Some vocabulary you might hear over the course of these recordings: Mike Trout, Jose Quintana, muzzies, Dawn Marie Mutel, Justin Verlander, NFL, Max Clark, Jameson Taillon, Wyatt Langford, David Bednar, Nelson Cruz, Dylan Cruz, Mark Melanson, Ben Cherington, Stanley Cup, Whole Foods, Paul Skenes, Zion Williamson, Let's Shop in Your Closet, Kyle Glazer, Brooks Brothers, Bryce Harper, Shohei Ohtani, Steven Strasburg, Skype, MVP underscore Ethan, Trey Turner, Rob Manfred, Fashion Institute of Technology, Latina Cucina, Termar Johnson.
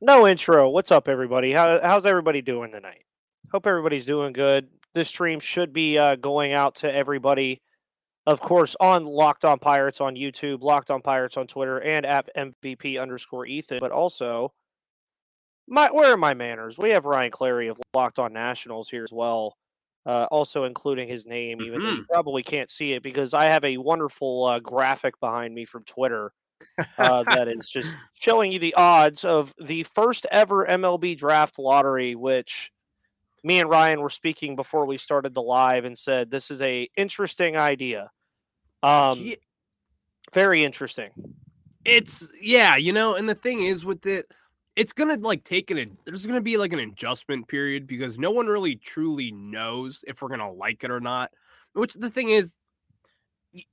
No intro. What's up, everybody? How's everybody doing tonight? Hope everybody's doing good. This stream should be going out to everybody, of course, on Locked on Pirates on YouTube, Locked on Pirates on Twitter, and at MVP underscore Ethan. But also, where are my manners? We have Ryan Clary of Locked on Nationals here as well, also including his name, even though you probably can't see it because I have a wonderful graphic behind me from Twitter that is just showing you the odds of the first ever MLB draft lottery, which me and Ryan were speaking before we started the live and said, this is a interesting idea. Very interesting. And the thing is with it, it's going to there's going to be an adjustment period because no one really truly knows if we're going to like it or not, which the thing is,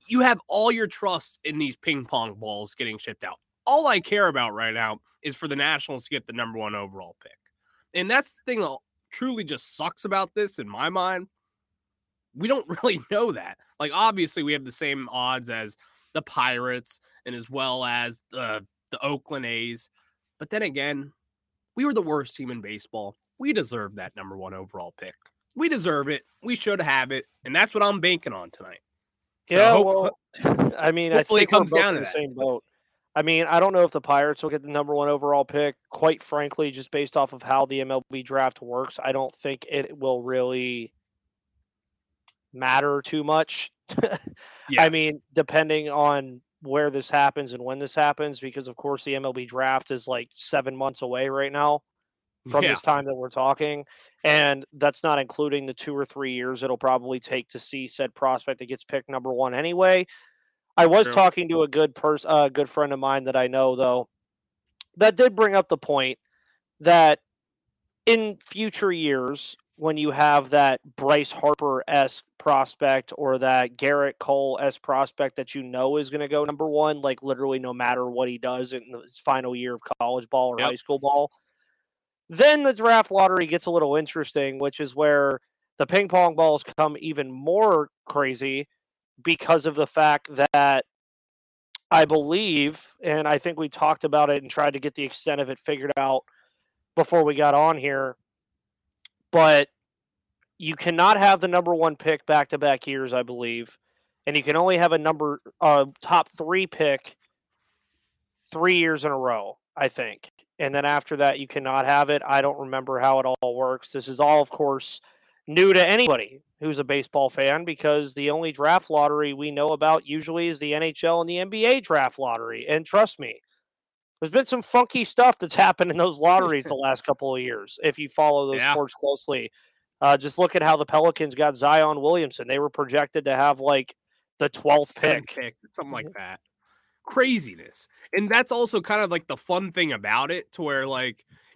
you have all your trust in these ping pong balls getting shipped out. All I care about right now is for the Nationals to get the number one overall pick. And that's the thing that truly just sucks about this in my mind. We don't really know that. Obviously, we have the same odds as the Pirates and as well as the Oakland A's. But then again, we were the worst team in baseball. We deserved that number one overall pick. We deserve it. We should have it. And that's what I'm banking on tonight. So yeah, hopefully I think it comes down to the same boat. I mean, I don't know if the Pirates will get the number one overall pick. Quite frankly, just based off of how the MLB draft works, I don't think it will really matter too much. Yes. I mean, depending on where this happens and when this happens, because of course the MLB draft is 7 months away right now from this time that we're talking. And that's not including the 2 or 3 years it'll probably take to see said prospect that gets picked number one anyway. I was talking to a good friend of mine that I know though, that did bring up the point that in future years, when you have that Bryce Harper-esque prospect or that Garrett Cole-esque prospect that you know is going to go number one, literally no matter what he does in his final year of college ball or high school ball, then the draft lottery gets a little interesting, which is where the ping pong balls come even more crazy because of the fact that I believe, and I think we talked about it and tried to get the extent of it figured out before we got on here, but you cannot have the number one pick back-to-back years, I believe, and you can only have a top three pick 3 years in a row, I think. And then after that, you cannot have it. I don't remember how it all works. This is all, of course, new to anybody who's a baseball fan because the only draft lottery we know about usually is the NHL and the NBA draft lottery. And trust me, there's been some funky stuff that's happened in those lotteries the last couple of years. If you follow those sports closely, just look at how the Pelicans got Zion Williamson. They were projected to have the 12th pick, something like that. Craziness. And that's also kind of the fun thing about it, to where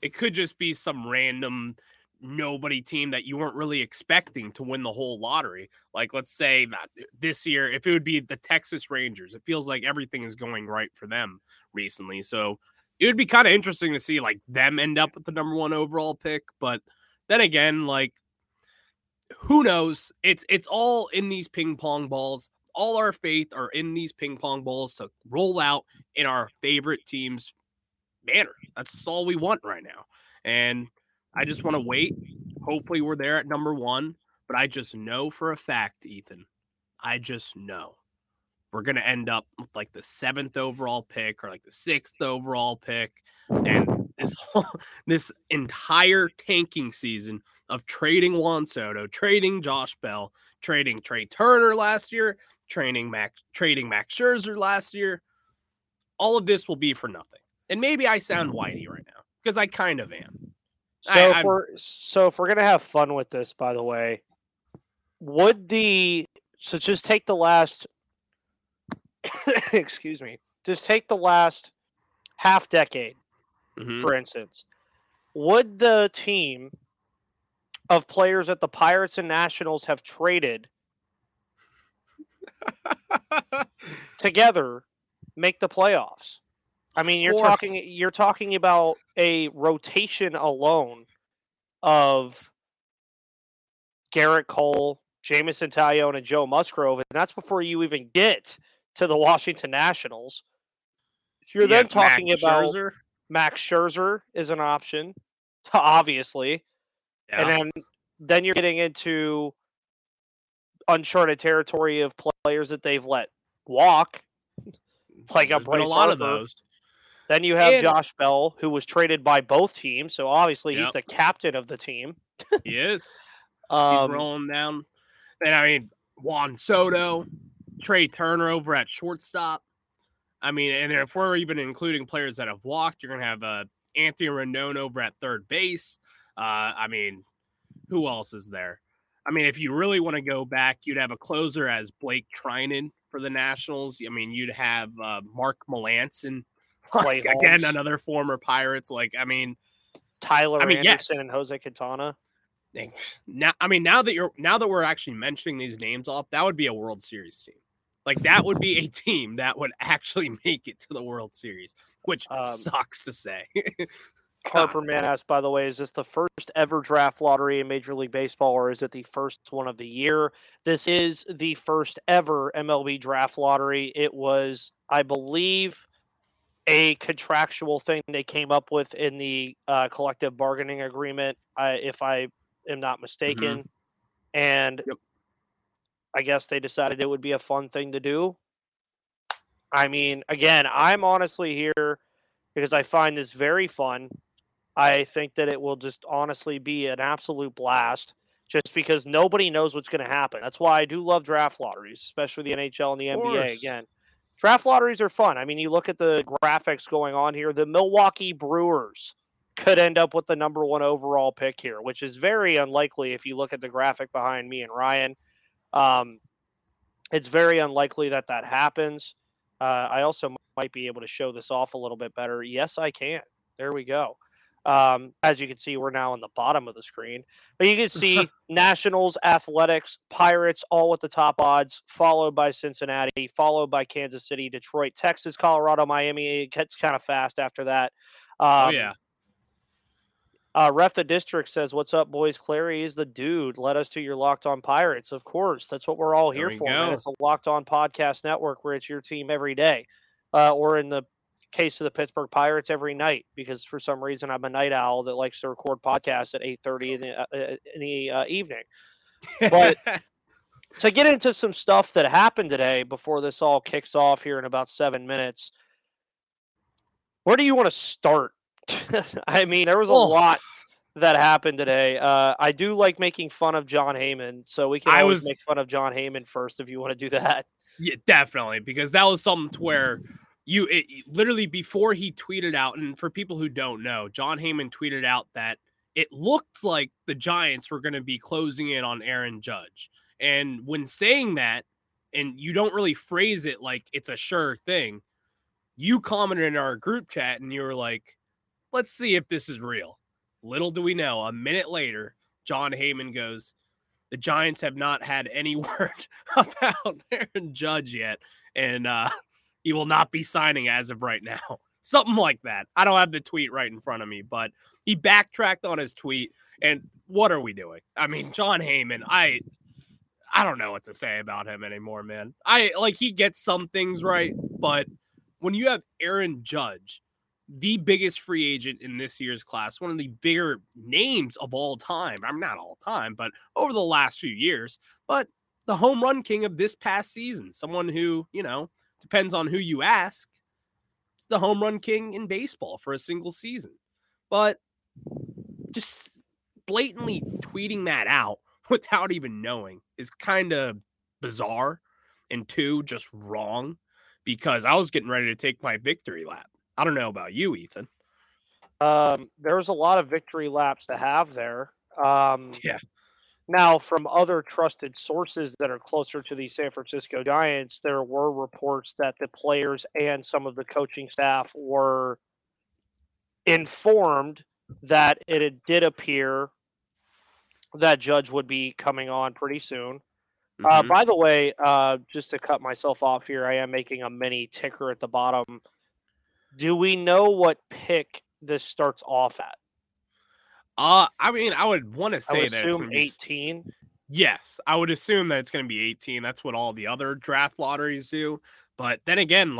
it could just be some random nobody team that you weren't really expecting to win the whole lottery. Let's say that this year, if it would be the Texas Rangers, it feels like everything is going right for them recently. So it would be kind of interesting to see them end up with the number one overall pick. But then again, who knows? It's all in these ping pong balls. All our faith are in these ping pong balls to roll out in our favorite team's banner. That's all we want right now. And I just want to wait. Hopefully we're there at number one, but I just know for a fact, Ethan, we're going to end up with the seventh overall pick or the sixth overall pick. And this entire tanking season of trading Juan Soto, trading Josh Bell, trading Trey Turner last year, trading Max Scherzer last year. All of this will be for nothing. And maybe I sound whiny right now because I kind of am. So if we're going to have fun with this, by the way, just take the last, excuse me, just take the last half decade, for instance, would the team of players that the Pirates and Nationals have traded together make the playoffs? I mean, you're talking about a rotation alone of Garrett Cole, Jameson Taillon, and Joe Musgrove, and that's before you even get to the Washington Nationals. You're then talking about Max Scherzer. Max Scherzer is an option, obviously. Yeah. And then you're getting into uncharted territory of players that they've let walk. Like a lot of those. Then you have Josh Bell, who was traded by both teams. So obviously he's the captain of the team. He is. He's rolling down. And I mean, Juan Soto, Trey Turner over at shortstop. I mean, and if we're even including players that have walked, you're going to have Anthony Rendon over at third base. I mean, who else is there? I mean, if you really want to go back, you'd have a closer as Blake Trinan for the Nationals. I mean, you'd have Mark Melanson, again, another former Pirates. Anderson and Jose Quintana. Now, I mean, now that we're actually mentioning these names off, that would be a World Series team. Like, that would be a team that would actually make it to the World Series, which sucks to say. Harper Man asked, by the way, is this the first ever draft lottery in Major League Baseball, or is it the first one of the year? This is the first ever MLB draft lottery. It was, I believe, a contractual thing they came up with in the collective bargaining agreement, if I am not mistaken. Mm-hmm. And I guess they decided it would be a fun thing to do. I mean, again, I'm honestly here because I find this very fun. I think that it will just honestly be an absolute blast just because nobody knows what's going to happen. That's why I do love draft lotteries, especially the NHL and the NBA again. Draft lotteries are fun. I mean, you look at the graphics going on here. The Milwaukee Brewers could end up with the number one overall pick here, which is very unlikely if you look at the graphic behind me and Ryan. It's very unlikely that happens. I also might be able to show this off a little bit better. Yes, I can. There we go. As you can see, we're now on the bottom of the screen, but you can see Nationals, Athletics, Pirates, all with the top odds, followed by Cincinnati, followed by Kansas City, Detroit, Texas, Colorado, Miami. It gets kind of fast after that. Ref the District says, what's up, boys? Clary is the dude. Led us to your Locked On Pirates. Of course, that's what we're all here for. Man. It's a Locked On podcast network where it's your team every day, or in the case of the Pittsburgh Pirates, every night, because for some reason I'm a night owl that likes to record podcasts at 8:30 in the evening. But to get into some stuff that happened today before this all kicks off here in about 7 minutes, where do you want to start? I mean, there was a lot that happened today. I do like making fun of John Heyman, so we can make fun of John Heyman first if you want to do that. Yeah, definitely, because that was something to where literally before he tweeted out, and for people who don't know, John Heyman tweeted out that it looked like the Giants were going to be closing in on Aaron Judge. And when saying that, and you don't really phrase it like it's a sure thing, you commented in our group chat and you were like, let's see if this is real. Little do we know, a minute later, John Heyman goes, the Giants have not had any word about Aaron Judge yet, and he will not be signing as of right now. Something like that. I don't have the tweet right in front of me, but he backtracked on his tweet, and what are we doing? I mean, John Heyman, I don't know what to say about him anymore, man. He gets some things right, but when you have Aaron Judge, the biggest free agent in this year's class, one of the bigger names of all time. I'm not all time, but over the last few years, but the home run king of this past season, someone who, depends on who you ask, is the home run king in baseball for a single season. But just blatantly tweeting that out without even knowing is kind of bizarre and just wrong, because I was getting ready to take my victory lap. I don't know about you, Ethan. There was a lot of victory laps to have there. Now, from other trusted sources that are closer to the San Francisco Giants, there were reports that the players and some of the coaching staff were informed that it did appear that Judge would be coming on pretty soon. Mm-hmm. By the way, just to cut myself off here, I am making a mini ticker at the bottom. Do we know what pick this starts off at? I mean, I would want to say that it's 18. Yes, I would assume that it's going to be 18. That's what all the other draft lotteries do. But then again,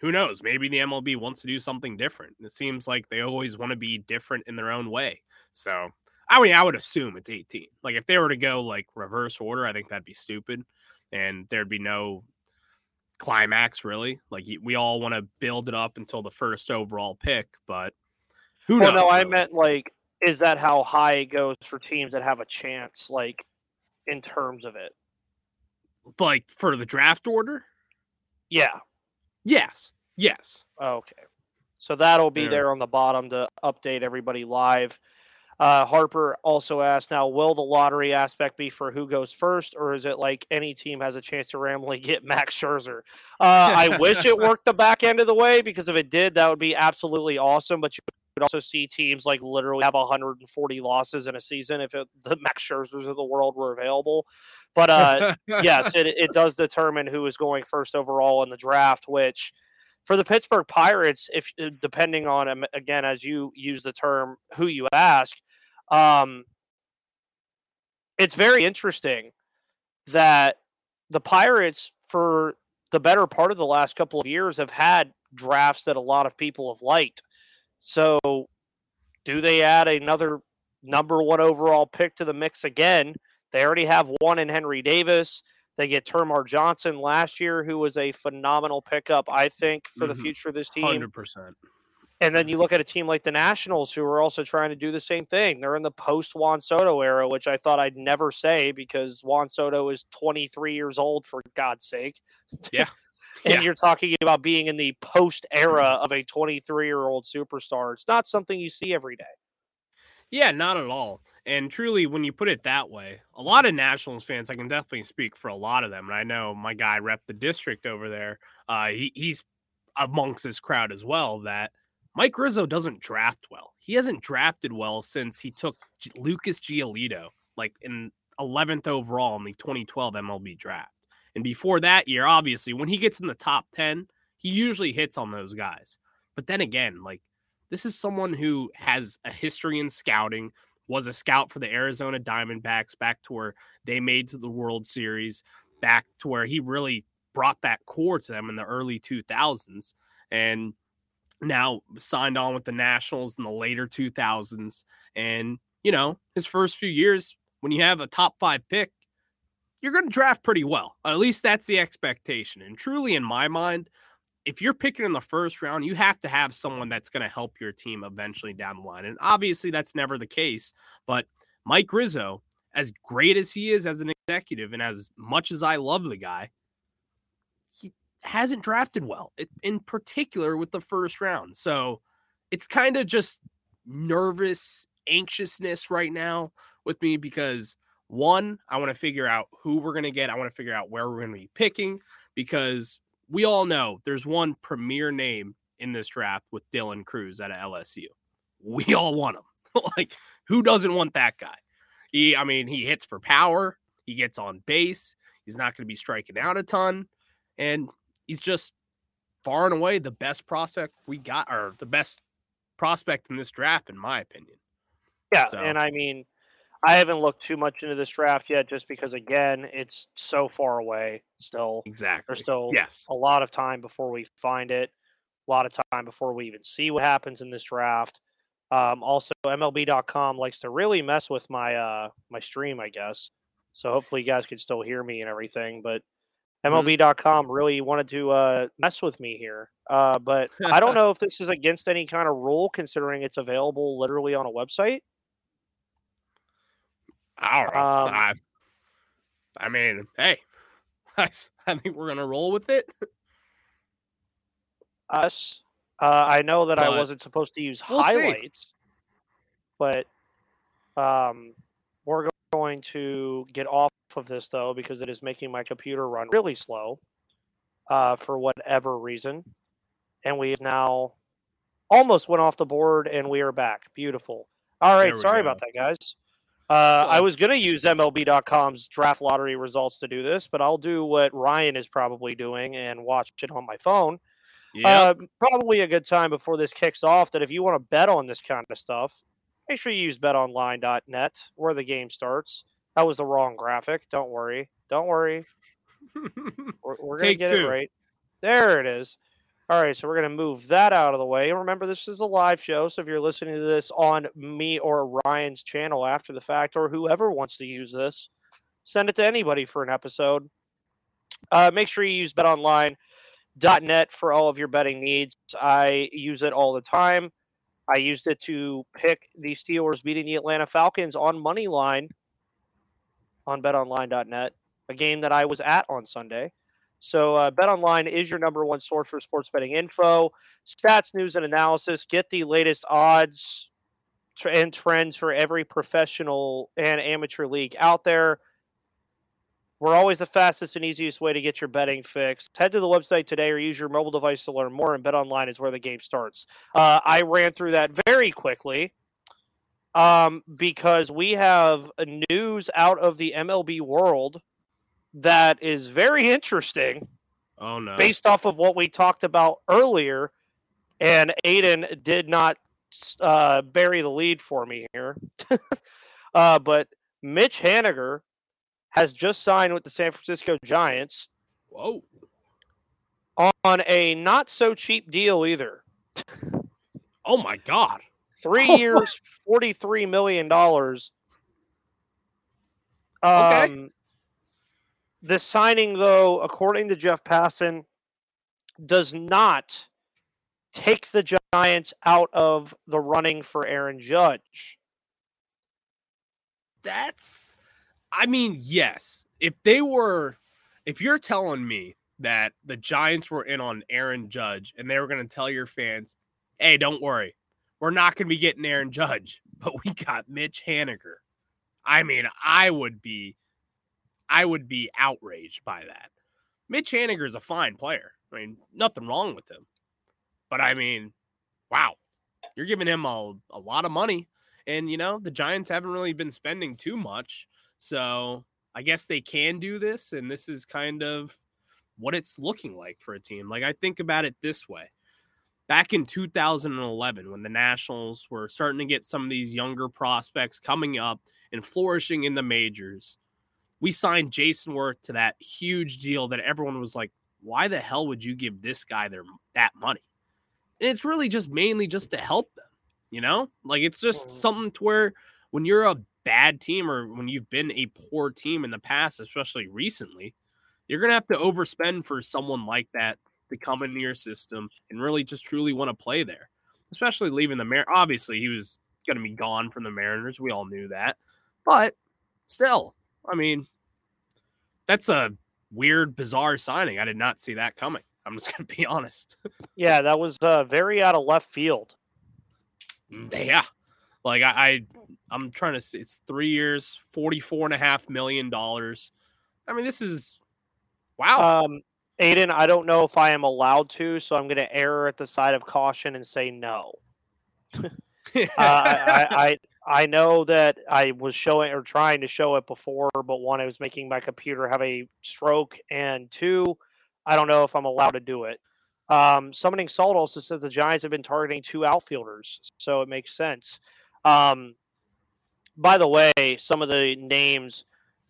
who knows? Maybe the MLB wants to do something different. It seems like they always want to be different in their own way. So I mean, I would assume it's 18. Like if they were to go like reverse order, I think that'd be stupid and there'd be no climax really. Like we all want to build it up until the first overall pick, but who knows? Well, no, I meant like, is that how high it goes for teams that have a chance, like in terms of it? Like for the draft order? Yeah. Yes. Okay. So that'll be there on the bottom to update everybody live. Harper also asked, now, will the lottery aspect be for who goes first, or is it like any team has a chance to randomly get Max Scherzer? I wish it worked the back end of the way, because if it did, that would be absolutely awesome. But you could also see teams like literally have 140 losses in a season if the Max Scherzers of the world were available. But yes, it does determine who is going first overall in the draft, which for the Pittsburgh Pirates, if depending on, again, as you use the term, who you ask, it's very interesting that the Pirates, for the better part of the last couple of years, have had drafts that a lot of people have liked. So do they add another number one overall pick to the mix again? They already have one in Henry Davis. They get Termar Johnson last year, who was a phenomenal pickup, I think, for the future of this team. 100%. And then you look at a team like the Nationals, who are also trying to do the same thing. They're in the post-Juan Soto era, which I thought I'd never say because Juan Soto is 23 years old, for God's sake. Yeah. And you're talking about being in the post-era of a 23-year-old superstar. It's not something you see every day. Yeah, not at all. And truly, when you put it that way, a lot of Nationals fans, I can definitely speak for a lot of them. And I know my guy rep the district over there. He's amongst this crowd as well that Mike Rizzo doesn't draft well. He hasn't drafted well since he took Lucas Giolito, like in 11th overall in the 2012 MLB draft. And before that year, obviously, when he gets in the top 10, he usually hits on those guys. But then again, like this is someone who has a history in scouting, was a scout for the Arizona Diamondbacks back to where they made to the World Series, back to where he really brought that core to them in the early 2000s and now signed on with the Nationals in the later 2000s. And, you know, his first few years, when you have a top five pick, you're going to draft pretty well. At least that's the expectation. And truly, in my mind, if you're picking in the first round, you have to have someone that's going to help your team eventually down the line. And obviously that's never the case, but Mike Rizzo, as great as he is as an executive and as much as I love the guy, he hasn't drafted well, in particular with the first round. So it's kind of just nervous anxiousness right now with me because one, I want to figure out who we're going to get. I want to figure out where we're going to be picking because we all know there's one premier name in this draft with Dylan Cruz out of LSU. We all want him. Like, who doesn't want that guy? He hits for power. He gets on base. He's not going to be striking out a ton. And he's just far and away the best prospect we got, or the best prospect in this draft, in my opinion. Yeah, so. And I haven't looked too much into this draft yet just because, again, it's so far away still. Exactly. There's still a lot of time before we find it, a lot of time before we even see what happens in this draft. Also, MLB.com likes to really mess with my my stream, I guess. So hopefully you guys can still hear me and everything. But MLB.com really wanted to mess with me here. But I don't know if this is against any kind of rule considering it's available literally on a website. I don't know. I think we're going to roll with it. Us. I know that I wasn't supposed to use highlights, but we're going to get off of this, though, because it is making my computer run really slow for whatever reason. And we have now almost went off the board, and we are back. Beautiful. All right. Sorry about that, guys. I was going to use MLB.com's draft lottery results to do this, but I'll do what Ryan is probably doing and watch it on my phone. Yep. Probably a good time before this kicks off that if you want to bet on this kind of stuff, make sure you use betonline.net where the game starts. That was the wrong graphic. Don't worry. We're going to get it right. There it is. All right, so we're going to move that out of the way. Remember, this is a live show, so if you're listening to this on me or Ryan's channel after the fact, or whoever wants to use this, send it to anybody for an episode. Make sure you use betonline.net for all of your betting needs. I use it all the time. I used it to pick the Steelers beating the Atlanta Falcons on Moneyline on betonline.net, a game that I was at on Sunday. So BetOnline is your number one source for sports betting info, stats, news, and analysis. Get the latest odds and trends for every professional and amateur league out there. We're always the fastest and easiest way to get your betting fixed. Head to the website today or use your mobile device to learn more, and BetOnline is where the game starts. I ran through that very quickly because we have news out of the MLB world that is very interesting. Oh no! Based off of what we talked about earlier, and Aiden did not bury the lead for me here. But Mitch Haniger has just signed with the San Francisco Giants. Whoa! On a not so cheap deal either. Oh my God! Three years, $43 million. Okay. The signing, though, according to Jeff Passan, does not take the Giants out of the running for Aaron Judge. That's, I mean, yes. If you're telling me that the Giants were in on Aaron Judge and they were going to tell your fans, hey, don't worry, we're not going to be getting Aaron Judge, but we got Mitch Haniger. I mean, I would be outraged by that. Mitch Haniger is a fine player. I mean, nothing wrong with him. But, I mean, wow. You're giving him a lot of money. And, you know, the Giants haven't really been spending too much. So, I guess they can do this. And this is kind of what it's looking like for a team. Like, I think about it this way. Back in 2011, when the Nationals were starting to get some of these younger prospects coming up and flourishing in the majors, we signed Jason Worth to that huge deal that everyone was like, why the hell would you give this guy that money? And it's really just mainly just to help them, you know? Like, it's just something to where when you're a bad team or when you've been a poor team in the past, especially recently, you're going to have to overspend for someone like that to come into your system and really just truly want to play there, especially leaving the Mariners. Obviously, he was going to be gone from the Mariners. We all knew that. But still, I mean, that's a weird, bizarre signing. I did not see that coming. I'm just going to be honest. Yeah, that was very out of left field. Yeah. Like, I'm trying to see. It's 3 years, $44.5 million. I mean, this is, wow. Aiden, I don't know if I am allowed to, so I'm going to err at the side of caution and say no. I know that I was showing or trying to show it before, but one, I was making my computer have a stroke, and two, I don't know if I'm allowed to do it. Summoning Salt also says the Giants have been targeting two outfielders, so it makes sense. By the way, some of the names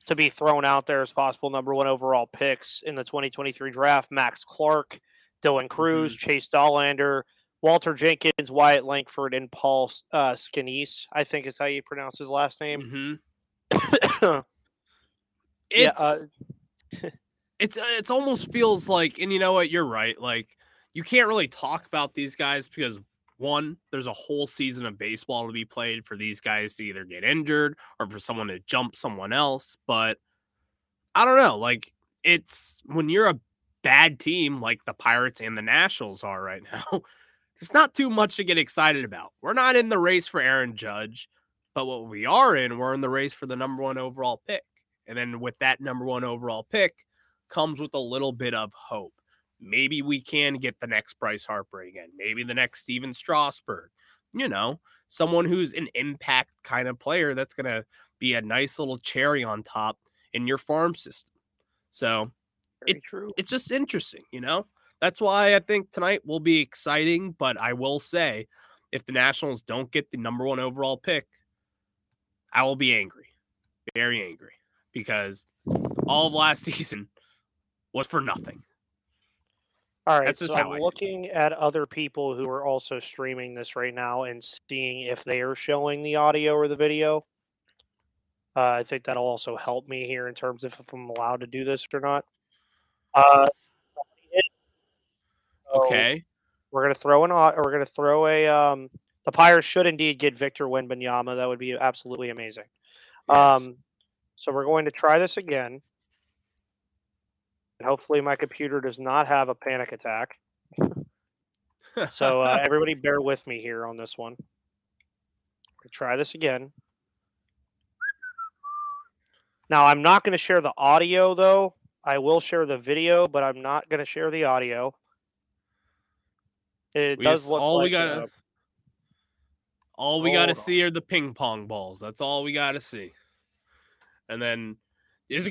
to be thrown out there as possible number one overall picks in the 2023 draft: Max Clark, Dylan Cruz, Chase Dollander, Walter Jenkins, Wyatt Langford, and Paul Skenes, I think is how you pronounce his last name. Mm-hmm. It's almost feels like, and you know what, you're right. Like, you can't really talk about these guys because, one, there's a whole season of baseball to be played for these guys to either get injured or for someone to jump someone else. But I don't know. Like, it's when you're a bad team like the Pirates and the Nationals are right now, there's not too much to get excited about. We're not in the race for Aaron Judge, but what we are in, we're in the race for the number one overall pick. And then with that number one overall pick comes with a little bit of hope. Maybe we can get the next Bryce Harper again. Maybe the next Steven Strasburg, you know, someone who's an impact kind of player. That's going to be a nice little cherry on top in your farm system. So it's just interesting, you know? That's why I think tonight will be exciting, but I will say if the Nationals don't get the number one overall pick, I will be angry, very angry, because all of last season was for nothing. All right, so I'm looking at other people who are also streaming this right now and seeing if they are showing the audio or the video. I think that'll also help me here in terms of if I'm allowed to do this or not. Okay. We're gonna throw the Pirates should indeed get Victor Wembanyama. That would be absolutely amazing. Yes. So we're going to try this again. And hopefully my computer does not have a panic attack. So everybody bear with me here on this one. We'll try this again. Now, I'm not going to share the audio, though. I will share the video, but I'm not going to share the audio. All we got to see are the ping pong balls. That's all we got to see. And then it's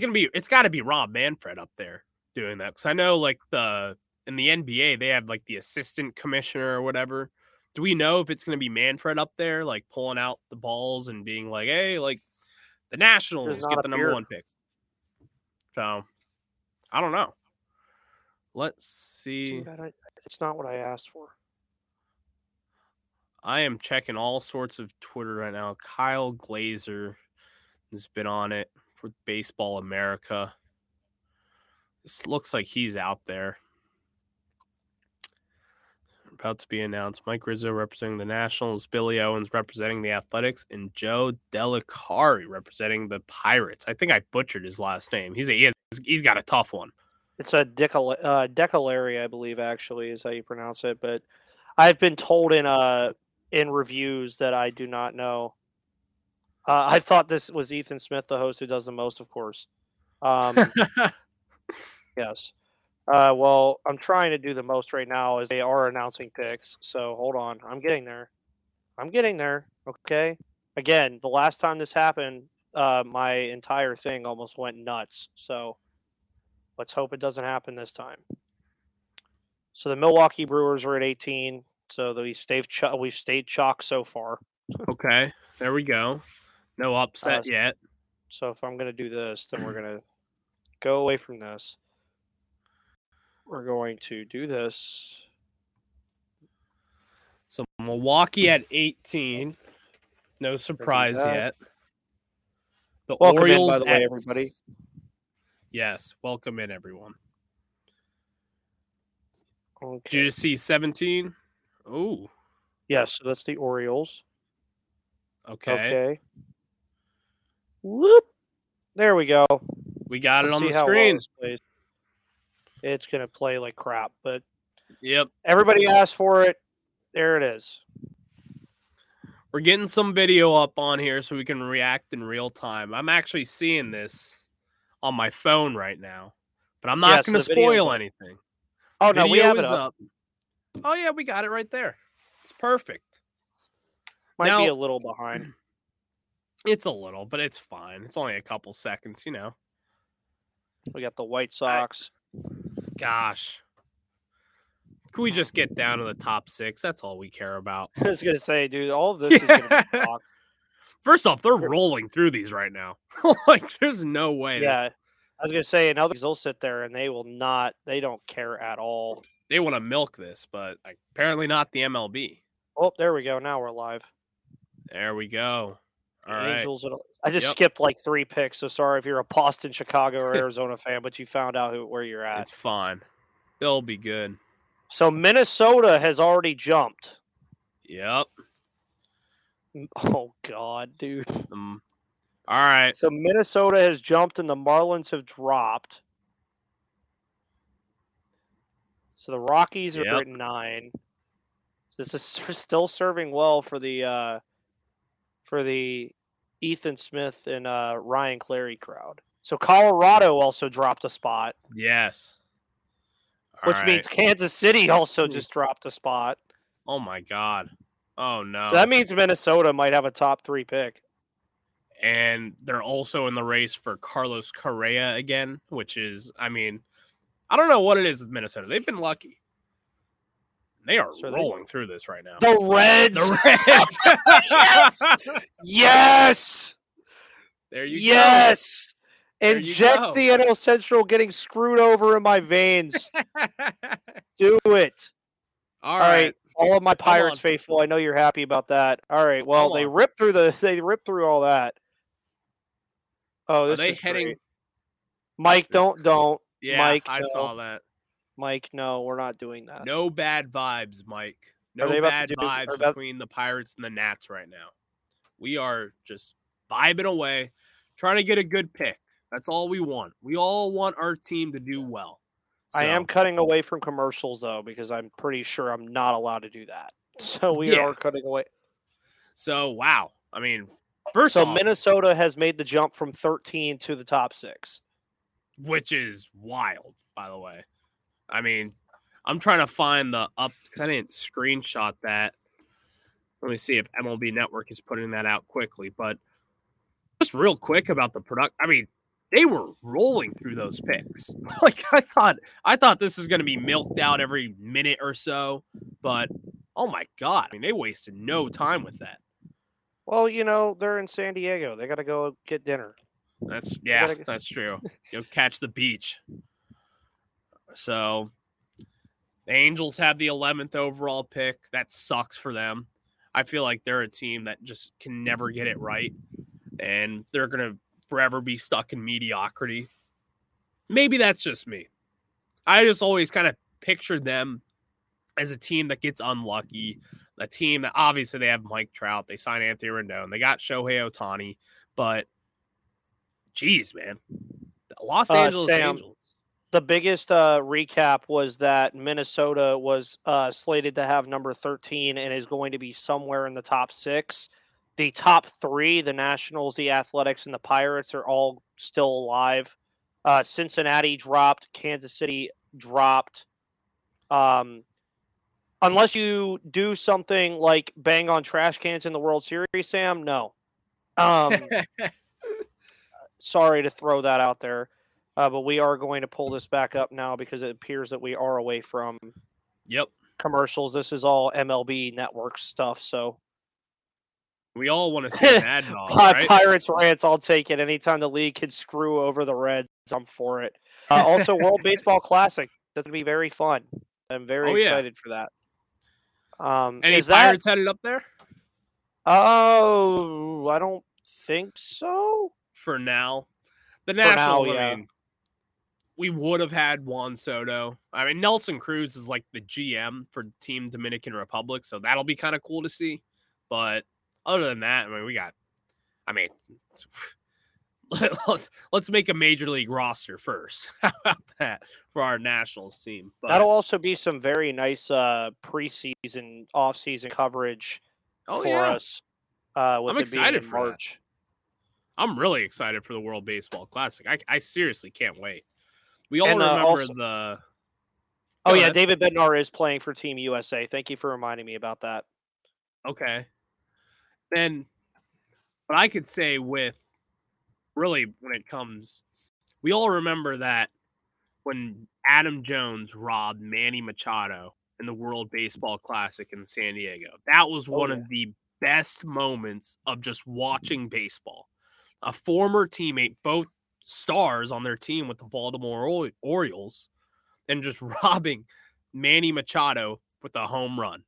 got to be Rob Manfred up there doing that. Because I know in the NBA, they have the assistant commissioner or whatever. Do we know if it's going to be Manfred up there, pulling out the balls and being like, hey, the Nationals get the number one pick? So I don't know. Let's see. It's not what I asked for. I am checking all sorts of Twitter right now. Kyle Glazer has been on it for Baseball America. This looks like he's out there. About to be announced. Mike Rizzo representing the Nationals, Billy Owens representing the Athletics, and Joe Delicari representing the Pirates. I think I butchered his last name. He's got a tough one. It's a Decolari, I believe, actually, is how you pronounce it, but I've been told in reviews that I do not know. I thought this was Ethan Smith, the host who does the most, of course. Yes. Well, I'm trying to do the most right now as they are announcing picks. So hold on. I'm getting there. Okay. Again, the last time this happened, my entire thing almost went nuts. So let's hope it doesn't happen this time. So the Milwaukee Brewers are at 18. So we've stayed chalk so far. Okay, there we go. No upset yet. So if I'm going to do this, then we're going to go away from this. We're going to do this. So Milwaukee at 18. No surprise yet. The welcome Orioles in, by the way, everybody. Yes, welcome in, everyone. Okay. Did you see 17? Oh. Yes, so that's the Orioles. Okay. Whoop. There we go. We got it on the screen. Well, it's going to play like crap, but yep. Everybody asked for it. There it is. We're getting some video up on here so we can react in real time. I'm actually seeing this on my phone right now, but I'm not going to spoil anything. Oh, no, we have it up. Oh, yeah, we got it right there. It's perfect. Might be a little behind. It's a little, but it's fine. It's only a couple seconds, you know. We got the White Sox. Gosh. Can we just get down to the top six? That's all we care about. I was going to say, dude, all of this is going to be talk. First off, they're rolling through these right now. There's no way. Yeah. I was going to say, and others will sit there and they don't care at all. They want to milk this, but apparently not the MLB. Oh, there we go. Now we're live. There we go. All right. I just skipped three picks, so sorry if you're a Boston, Chicago, or Arizona fan, but you found out where you're at. It's fine. They'll be good. So Minnesota has already jumped. Yep. Oh, God, dude. All right. So Minnesota has jumped, and the Marlins have dropped. So the Rockies are at 9. This is still serving well for the Ethan Smith and Ryan Clary crowd. So Colorado also dropped a spot. Yes. Which means Kansas City also just dropped a spot. Oh, my God. Oh, no. So that means Minnesota might have a top 3 pick. And they're also in the race for Carlos Correa again, which is, I don't know what it is with Minnesota. They've been lucky. They are rolling through this right now. The Reds. Yes. There you go. Yes. Inject the NL Central getting screwed over in my veins. Do it. All right. All of my Pirates faithful, I know you're happy about that. All right. Well, they ripped through all that. Oh, this is heading great. Mike, don't. Yeah, Mike, I saw that. Mike, no, we're not doing that. No bad vibes, Mike. No bad vibes between the Pirates and the Nats right now. We are just vibing away, trying to get a good pick. That's all we want. We all want our team to do well. So. I am cutting away from commercials, though, because I'm pretty sure I'm not allowed to do that. So we are cutting away. So, wow. I mean, first off, Minnesota has made the jump from 13 to the top 6. Which is wild, by the way. I mean, I'm trying to find the up. I didn't screenshot that. Let me see if MLB Network is putting that out quickly. But just real quick about the product. I mean, they were rolling through those picks. Like I thought this was going to be milked out every minute or so. But, oh, my God. I mean, they wasted no time with that. Well, you know, they're in San Diego. They got to go get dinner. That's true. You'll catch the beach. So the Angels have the 11th overall pick. That sucks for them. I feel like they're a team that just can never get it right. And they're going to forever be stuck in mediocrity. Maybe that's just me. I just always kind of pictured them as a team that gets unlucky, a team that obviously they have Mike Trout. They signed Anthony Rendon. They got Shohei Ohtani. But, geez, man, the Los Angeles Angels. The biggest recap was that Minnesota was slated to have number 13 and is going to be somewhere in the top 6. The top 3, the Nationals, the Athletics, and the Pirates are all still alive. Cincinnati dropped. Kansas City dropped. Unless you do something like bang on trash cans in the World Series, Sam, no. Sorry to throw that out there. But we are going to pull this back up now because it appears that we are away from commercials. This is all MLB Network stuff, so we all want to see an ad nauseam, right? Pirates rants, I'll take it. Anytime the league can screw over the Reds, I'm for it. Also, World Baseball Classic. That's going to be very fun. I'm very excited for that. Any Pirates headed up there? Oh, I don't think so. For now. The Nationals, we would have had Juan Soto. I mean, Nelson Cruz is like the GM for Team Dominican Republic, so that'll be kind of cool to see. But other than that, I mean, let's make a major league roster first. How about that for our Nationals team? But that'll also be some very nice preseason, offseason coverage for us. With I'm excited for March. That. I'm really excited for the World Baseball Classic. I seriously can't wait. We all remember the. Oh yeah, David Bednar is playing for Team USA. Thank you for reminding me about that. Okay, then, but I could say with really when it comes, we all remember that when Adam Jones robbed Manny Machado in the World Baseball Classic in San Diego. That was one of the best moments of just watching baseball. A former teammate, both stars on their team with the Baltimore Orioles, and just robbing Manny Machado with a home run.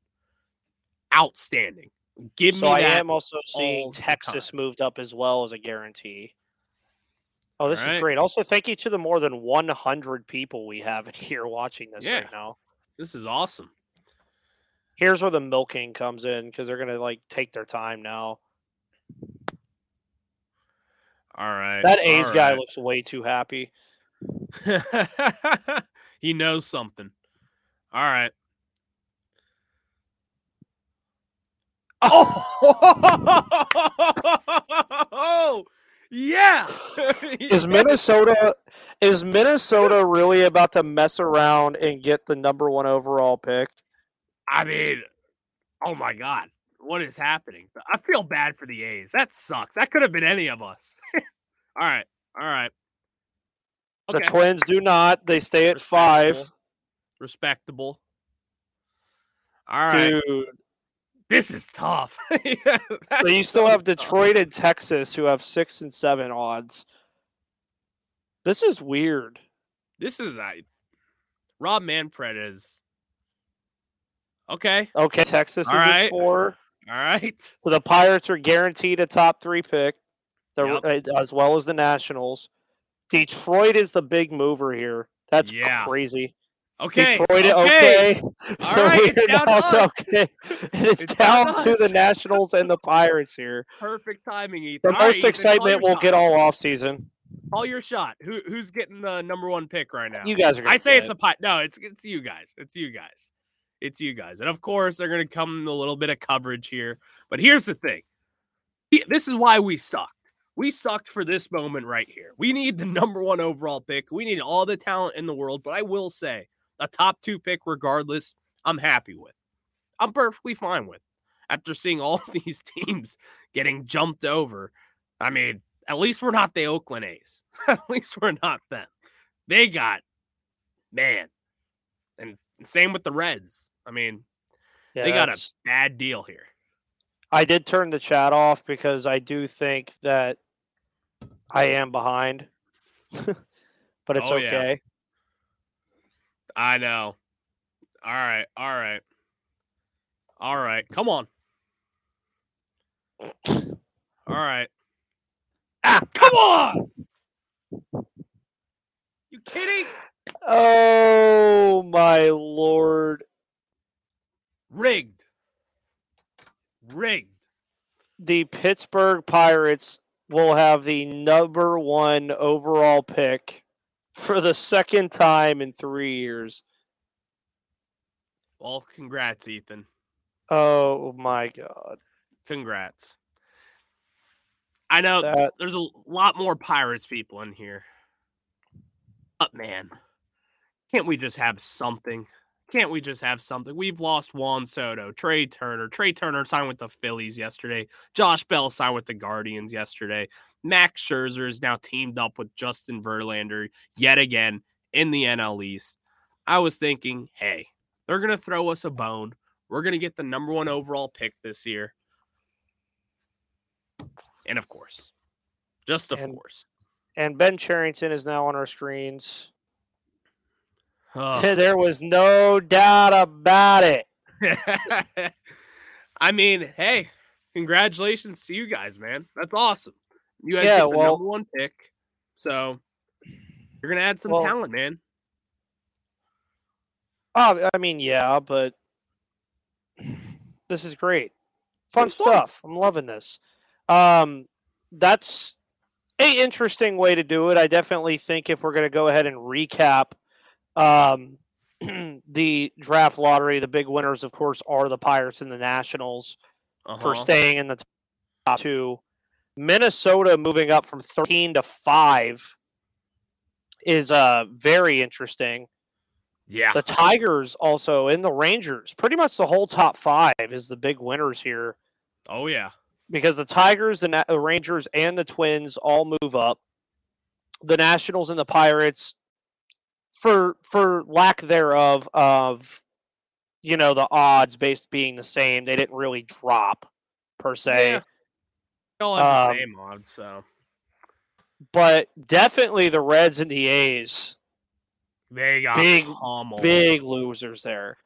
Outstanding. Give me that. So I am also seeing Texas moved up as well as a guarantee. Oh, this is great. Also, thank you to the more than 100 people we have here watching this right now. This is awesome. Here's where the milking comes in because they're going to like take their time now. All right. That A's guy looks way too happy. He knows something. All right. Oh, yeah. Is Minnesota really about to mess around and get the number 1 overall pick? I mean, oh my God, what is happening? I feel bad for the A's. That sucks. That could have been any of us. All right. Okay. The Twins do not. They stay at 5. Respectable. All right. Dude. This is tough. So you still have Detroit and Texas who have 6 and 7 odds. This is weird. This is Rob Manfred is okay. Okay, Texas is at 4. All right. So the Pirates are guaranteed a top 3 pick, as well as the Nationals. Detroit is the big mover here. That's crazy. Okay. Detroit, okay. All so right, we're not okay. It's down to the Nationals and the Pirates here. Perfect timing, Ethan. The most excitement we'll get all offseason. Call your shot. Who's getting the number 1 pick right now? You guys are. It's a Pirate. No, it's you guys. And of course, they're going to come a little bit of coverage here. But here's the thing. This is why we sucked. We sucked for this moment right here. We need the number 1 overall pick. We need all the talent in the world. But I will say, a top 2 pick, regardless, I'm happy with. I'm perfectly fine with. After seeing all these teams getting jumped over, I mean, at least we're not the Oakland A's. At least we're not them. They got, man. And same with the Reds. I mean, they got a bad deal here. I did turn the chat off because I do think that I am behind, but it's okay. Yeah. I know. All right. Come on. All right. Ah, come on. You kidding? Oh, my Lord. Rigged. The Pittsburgh Pirates will have the number 1 overall pick for the second time in 3 years. Well, congrats, Ethan. Oh, my God. Congrats. I know there's a lot more Pirates people in here. But, man, can't we just have something? We've lost Juan Soto, Trey Turner. Trey Turner signed with the Phillies yesterday. Josh Bell signed with the Guardians yesterday. Max Scherzer is now teamed up with Justin Verlander yet again in the NL East. I was thinking, hey, they're going to throw us a bone. We're going to get the number 1 overall pick this year. And of course, of course. And Ben Cherington is now on our screens. Oh. There was no doubt about it. I mean, hey, congratulations to you guys, man. That's awesome. You guys get the number 1 pick. So you're going to add some talent, man. I mean, but this is great. Fun stuff. I'm loving this. That's an interesting way to do it. I definitely think if we're going to go ahead and recap the draft lottery, the big winners, of course, are the Pirates and the Nationals for staying in the top 2. Minnesota moving up from 13 to 5 is very interesting. Yeah. The Tigers also, and the Rangers, pretty much the whole top 5 is the big winners here. Oh, yeah. Because the Tigers, the Rangers, and the Twins all move up. The Nationals and the Pirates, for lack thereof, the odds based being the same, they didn't really drop per se. Yeah. They all have the same odds, so. But definitely the Reds and the A's. They got big losers there.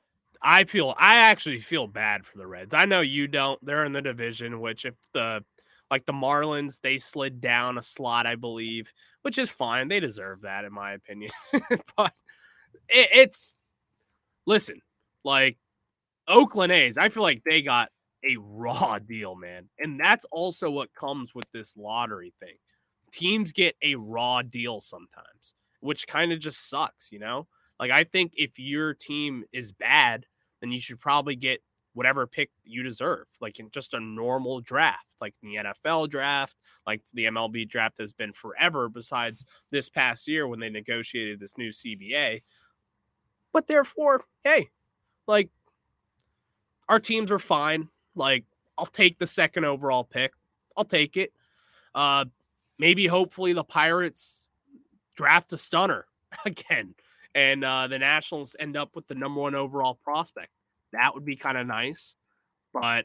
I actually feel bad for the Reds. I know you don't. They're in the division, which if the Marlins, they slid down a slot, I believe, which is fine. They deserve that, in my opinion. But Oakland A's, I feel like they got a raw deal, man. And that's also what comes with this lottery thing. Teams get a raw deal sometimes, which kind of just sucks, you know? Like, I think if your team is bad, then you should probably get whatever pick you deserve, like in just a normal draft, like the NFL draft, like the MLB draft has been forever besides this past year when they negotiated this new CBA. But therefore, hey, like our teams are fine. Like I'll take the second overall pick. I'll take it. Maybe hopefully the Pirates draft a stunner again and the Nationals end up with the number 1 overall prospect. That would be kind of nice, but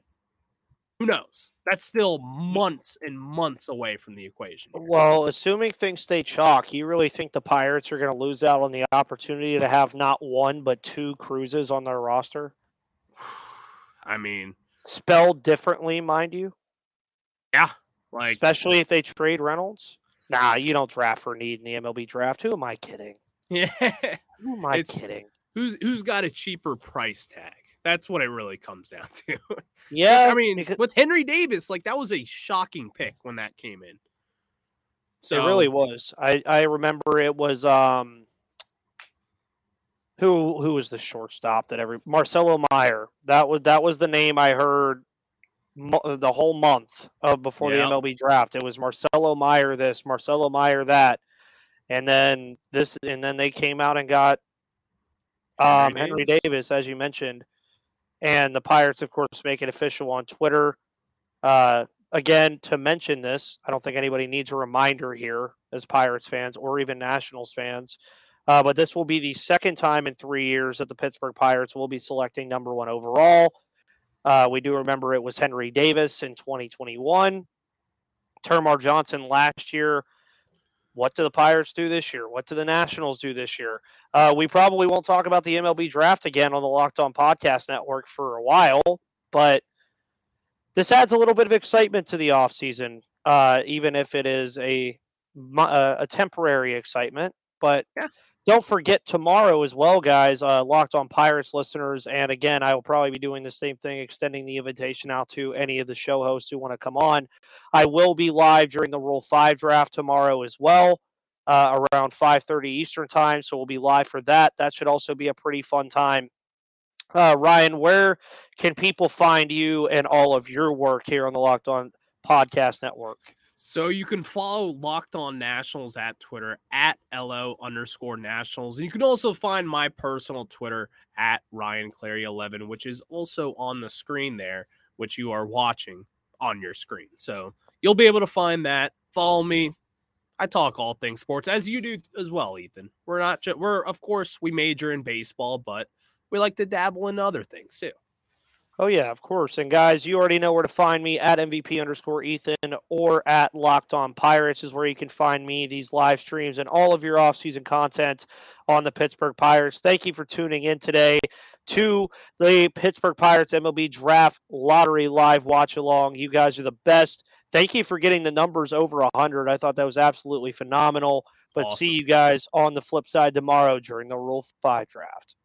Who knows? That's still months and months away from the equation here. Well, assuming things stay chalk, you really think the Pirates are going to lose out on the opportunity to have not one but two Cruzes on their roster? I mean, spelled differently, mind you. Yeah, like especially if they trade Reynolds. Nah, you don't draft for need in the MLB draft. Who am I kidding? Yeah, who am I kidding? Who's got a cheaper price tag? That's what it really comes down to. Yeah. I mean, with Henry Davis, like that was a shocking pick when that came in. So it really was. I remember it was who was the shortstop that Marcelo Meyer. That was the name I heard the whole month of before the MLB draft. It was Marcelo Meyer this, Marcelo Meyer that. And then they came out and got Henry Davis, as you mentioned. And the Pirates, of course, make it official on Twitter. Again, to mention this, I don't think anybody needs a reminder here as Pirates fans or even Nationals fans. But this will be the second time in 3 years that the Pittsburgh Pirates will be selecting number one overall. We do remember it was Henry Davis in 2021. Termar Johnson last year. What do the Pirates do this year? What do the Nationals do this year? We probably won't talk about the MLB draft again on the Locked On Podcast Network for a while, but this adds a little bit of excitement to the offseason, even if it is a temporary excitement. But don't forget tomorrow as well, guys, Locked On Pirates listeners. And again, I will probably be doing the same thing, extending the invitation out to any of the show hosts who want to come on. I will be live during the Rule 5 draft tomorrow as well, around 5:30 Eastern time. So we'll be live for that. That should also be a pretty fun time. Ryan, where can people find you and all of your work here on the Locked On Podcast Network? So you can follow Locked On Nationals at Twitter at @LO_Nationals. And you can also find my personal Twitter at RyanClary11, which is also on the screen there, which you are watching on your screen. So you'll be able to find that. Follow me. I talk all things sports, as you do as well, Ethan. Of course, we major in baseball, but we like to dabble in other things too. Oh, yeah, of course. And, guys, you already know where to find me at MVP_Ethan or at Locked On Pirates is where you can find me, these live streams, and all of your offseason content on the Pittsburgh Pirates. Thank you for tuning in today to the Pittsburgh Pirates MLB Draft Lottery Live Watch Along. You guys are the best. Thank you for getting the numbers over 100. I thought that was absolutely phenomenal. But awesome. See you guys on the flip side tomorrow during the Rule 5 draft.